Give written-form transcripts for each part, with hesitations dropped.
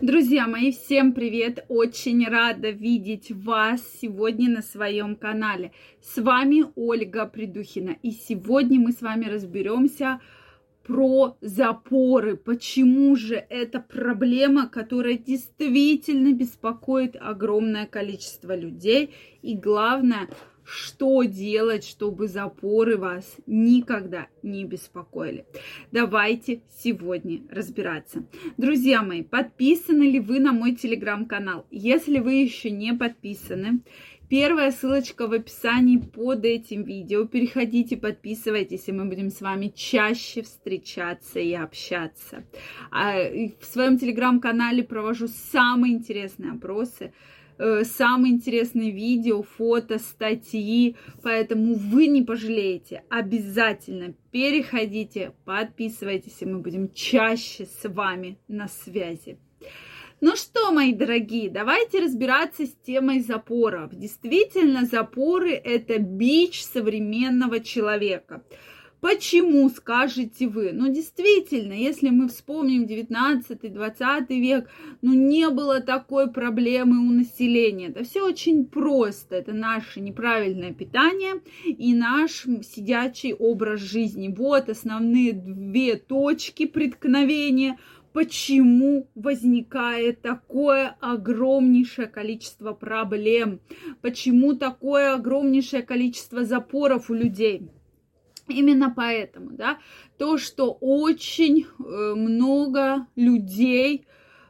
Друзья мои, всем привет! Очень рада видеть вас сегодня на своем канале. С вами Ольга Придухина. И сегодня мы с вами разберемся про запоры. Почему же это проблема, которая действительно беспокоит огромное количество людей. И главное, что делать, чтобы запоры вас никогда не беспокоили. Давайте сегодня разбираться. Друзья мои, подписаны ли вы на мой телеграм-канал? Если вы еще не подписаны, первая ссылочка в описании под этим видео. Переходите, подписывайтесь, и мы будем с вами чаще встречаться и общаться. В своем телеграм-канале провожу самые интересные опросы, самые интересные видео, фото, статьи, поэтому вы не пожалеете. Обязательно переходите, подписывайтесь, и мы будем чаще с вами на связи. Ну что, мои дорогие, давайте разбираться с темой запоров. Действительно, запоры – это бич современного человека. Почему, скажете вы? Ну, действительно, если мы вспомним 19-20 век, ну, не было такой проблемы у населения. Это все очень просто. Это наше неправильное питание и наш сидячий образ жизни. Вот основные две точки преткновения. Почему возникает такое огромнейшее количество проблем? Почему такое огромнейшее количество запоров у людей? Именно поэтому, да, то, что очень много людей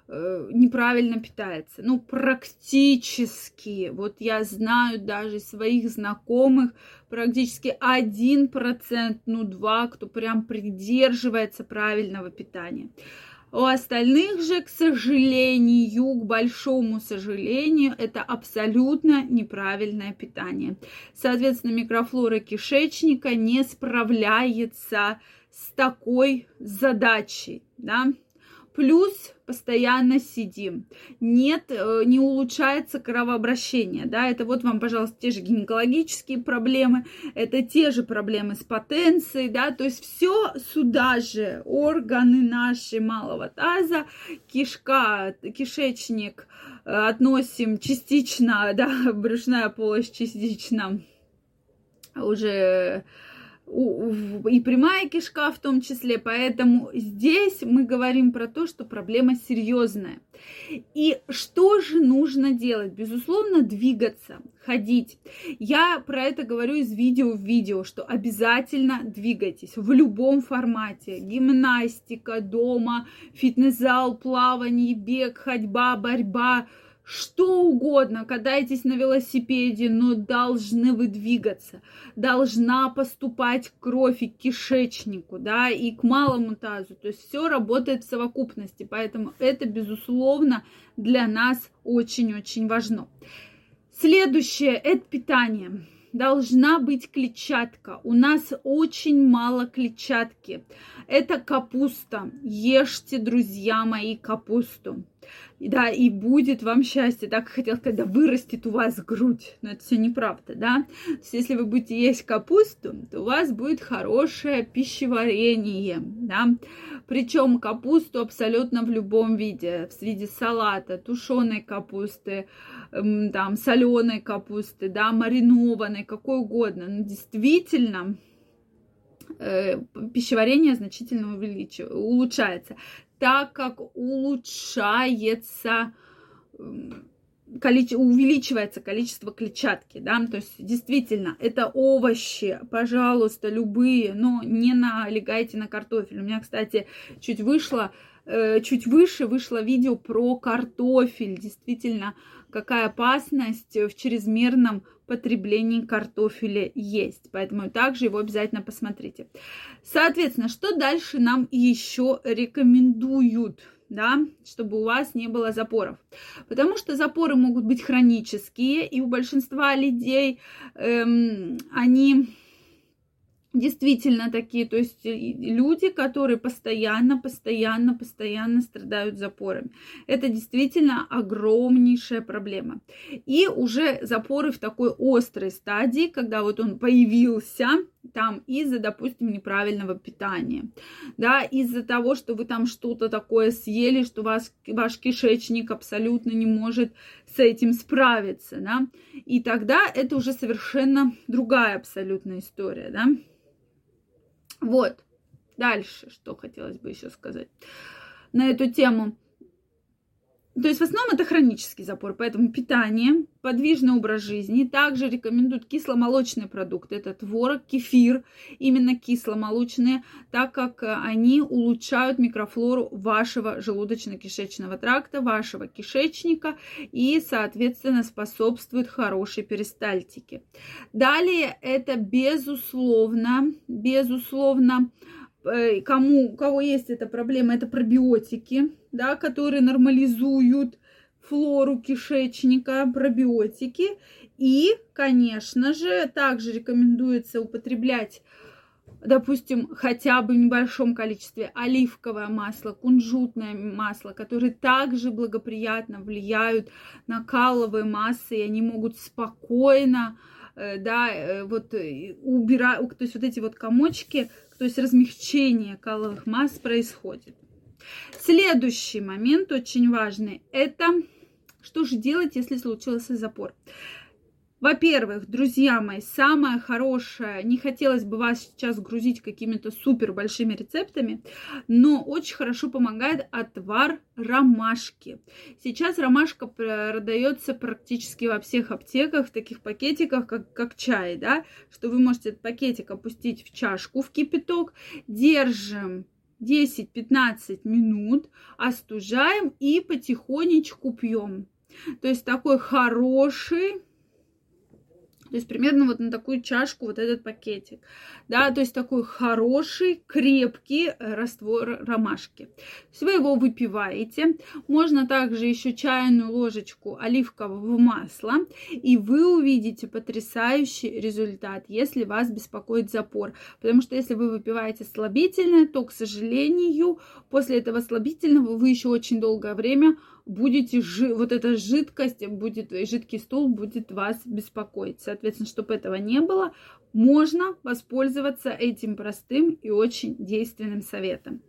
неправильно питается. Ну, практически, вот я знаю даже своих знакомых, практически 1%, ну, 2%, кто прям придерживается правильного питания. У остальных же, к сожалению, к большому сожалению, это абсолютно неправильное питание. Соответственно, микрофлора кишечника не справляется с такой задачей, да? Плюс постоянно сидим. Нет, не улучшается кровообращение. Да, это вот вам, пожалуйста, те же гинекологические проблемы, это те же проблемы с потенцией, да, то есть все сюда же, органы наши малого таза, кишка, кишечник относим частично, да, брюшная полость частично уже... и прямая кишка в том числе, поэтому здесь мы говорим про то, что проблема серьезная. И что же нужно делать? Безусловно, двигаться, ходить. Я про это говорю из видео в видео, что обязательно двигайтесь в любом формате. Гимнастика, дома, фитнес-зал, плавание, бег, ходьба, борьба. Что угодно, катайтесь на велосипеде, но должны вы двигаться, должна поступать кровь и к кишечнику, да, и к малому тазу, то есть все работает в совокупности, поэтому это, безусловно, для нас очень-очень важно. Следующее – это питание. Должна быть клетчатка. У нас очень мало клетчатки. Это капуста. Ешьте, друзья мои, капусту. Да, и будет вам счастье. Так хотел сказать, да, вырастет у вас грудь. Но это все неправда, да? То есть, если вы будете есть капусту, то у вас будет хорошее пищеварение, да? Причем капусту абсолютно в любом виде. В виде салата, тушеной капусты, там, соленой капусты, да, маринованной, какой угодно. Но действительно, пищеварение значительно улучшается, так как увеличивается количество клетчатки, да, то есть действительно, это овощи, пожалуйста, любые, но не налегайте на картофель. У меня, кстати, чуть выше вышло видео про картофель, действительно, какая опасность в чрезмерном потреблении картофеля есть. Поэтому также его обязательно посмотрите. Соответственно, что дальше нам еще рекомендуют, да, чтобы у вас не было запоров? Потому что запоры могут быть хронические, и у большинства людей они действительно такие, то есть люди, которые постоянно страдают запорами. Это действительно огромнейшая проблема. И уже запоры в такой острой стадии, когда вот он появился там из-за, допустим, неправильного питания, да, из-за того, что вы там что-то такое съели, что ваш кишечник абсолютно не может с этим справиться, да, и тогда это уже совершенно другая абсолютная история, да. Вот, дальше, что хотелось бы еще сказать на эту тему. То есть в основном это хронический запор, поэтому питание, подвижный образ жизни. Также рекомендуют кисломолочные продукты, это творог, кефир, именно кисломолочные, так как они улучшают микрофлору вашего желудочно-кишечного тракта, вашего кишечника и, соответственно, способствуют хорошей перистальтике. Далее это безусловно, у кого есть эта проблема, это пробиотики, да, которые нормализуют флору кишечника, пробиотики. И, конечно же, также рекомендуется употреблять, допустим, хотя бы в небольшом количестве оливковое масло, кунжутное масло, которые также благоприятно влияют на каловые массы, и они могут спокойно, да, вот убирать, то есть вот эти вот комочки, то есть размягчение каловых масс происходит. Следующий момент очень важный – это что же делать, если случился запор. Во-первых, друзья мои, самое хорошее, не хотелось бы вас сейчас грузить какими-то супер большими рецептами, но очень хорошо помогает отвар ромашки. Сейчас ромашка продается практически во всех аптеках в таких пакетиках, как чай, да, что вы можете этот пакетик опустить в чашку, в кипяток, держим 10-15 минут, остужаем и потихонечку пьем. То есть такой хороший... То есть примерно вот на такую чашку вот этот пакетик, да, то есть такой хороший, крепкий раствор ромашки. Вы его выпиваете, можно также еще чайную ложечку оливкового масла, и вы увидите потрясающий результат, если вас беспокоит запор. Потому что если вы выпиваете слабительное, то, к сожалению, после этого слабительного вы еще очень долгое время будете вот эта жидкость будет, жидкий стул будет вас беспокоить. Соответственно, чтобы этого не было, можно воспользоваться этим простым и очень действенным советом.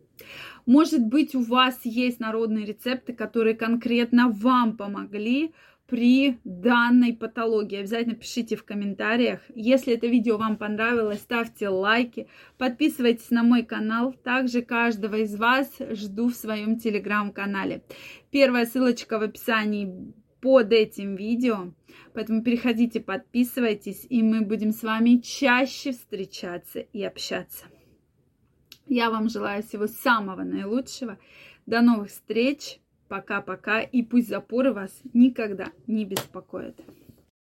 Может быть, у вас есть народные рецепты, которые конкретно вам помогли при данной патологии. Обязательно пишите в комментариях. Если это видео вам понравилось, ставьте лайки, подписывайтесь на мой канал. Также каждого из вас жду в своем телеграм-канале. Первая ссылочка в описании под этим видео. Поэтому переходите, подписывайтесь, и мы будем с вами чаще встречаться и общаться. Я вам желаю всего самого наилучшего. До новых встреч. Пока-пока, и пусть запоры вас никогда не беспокоят.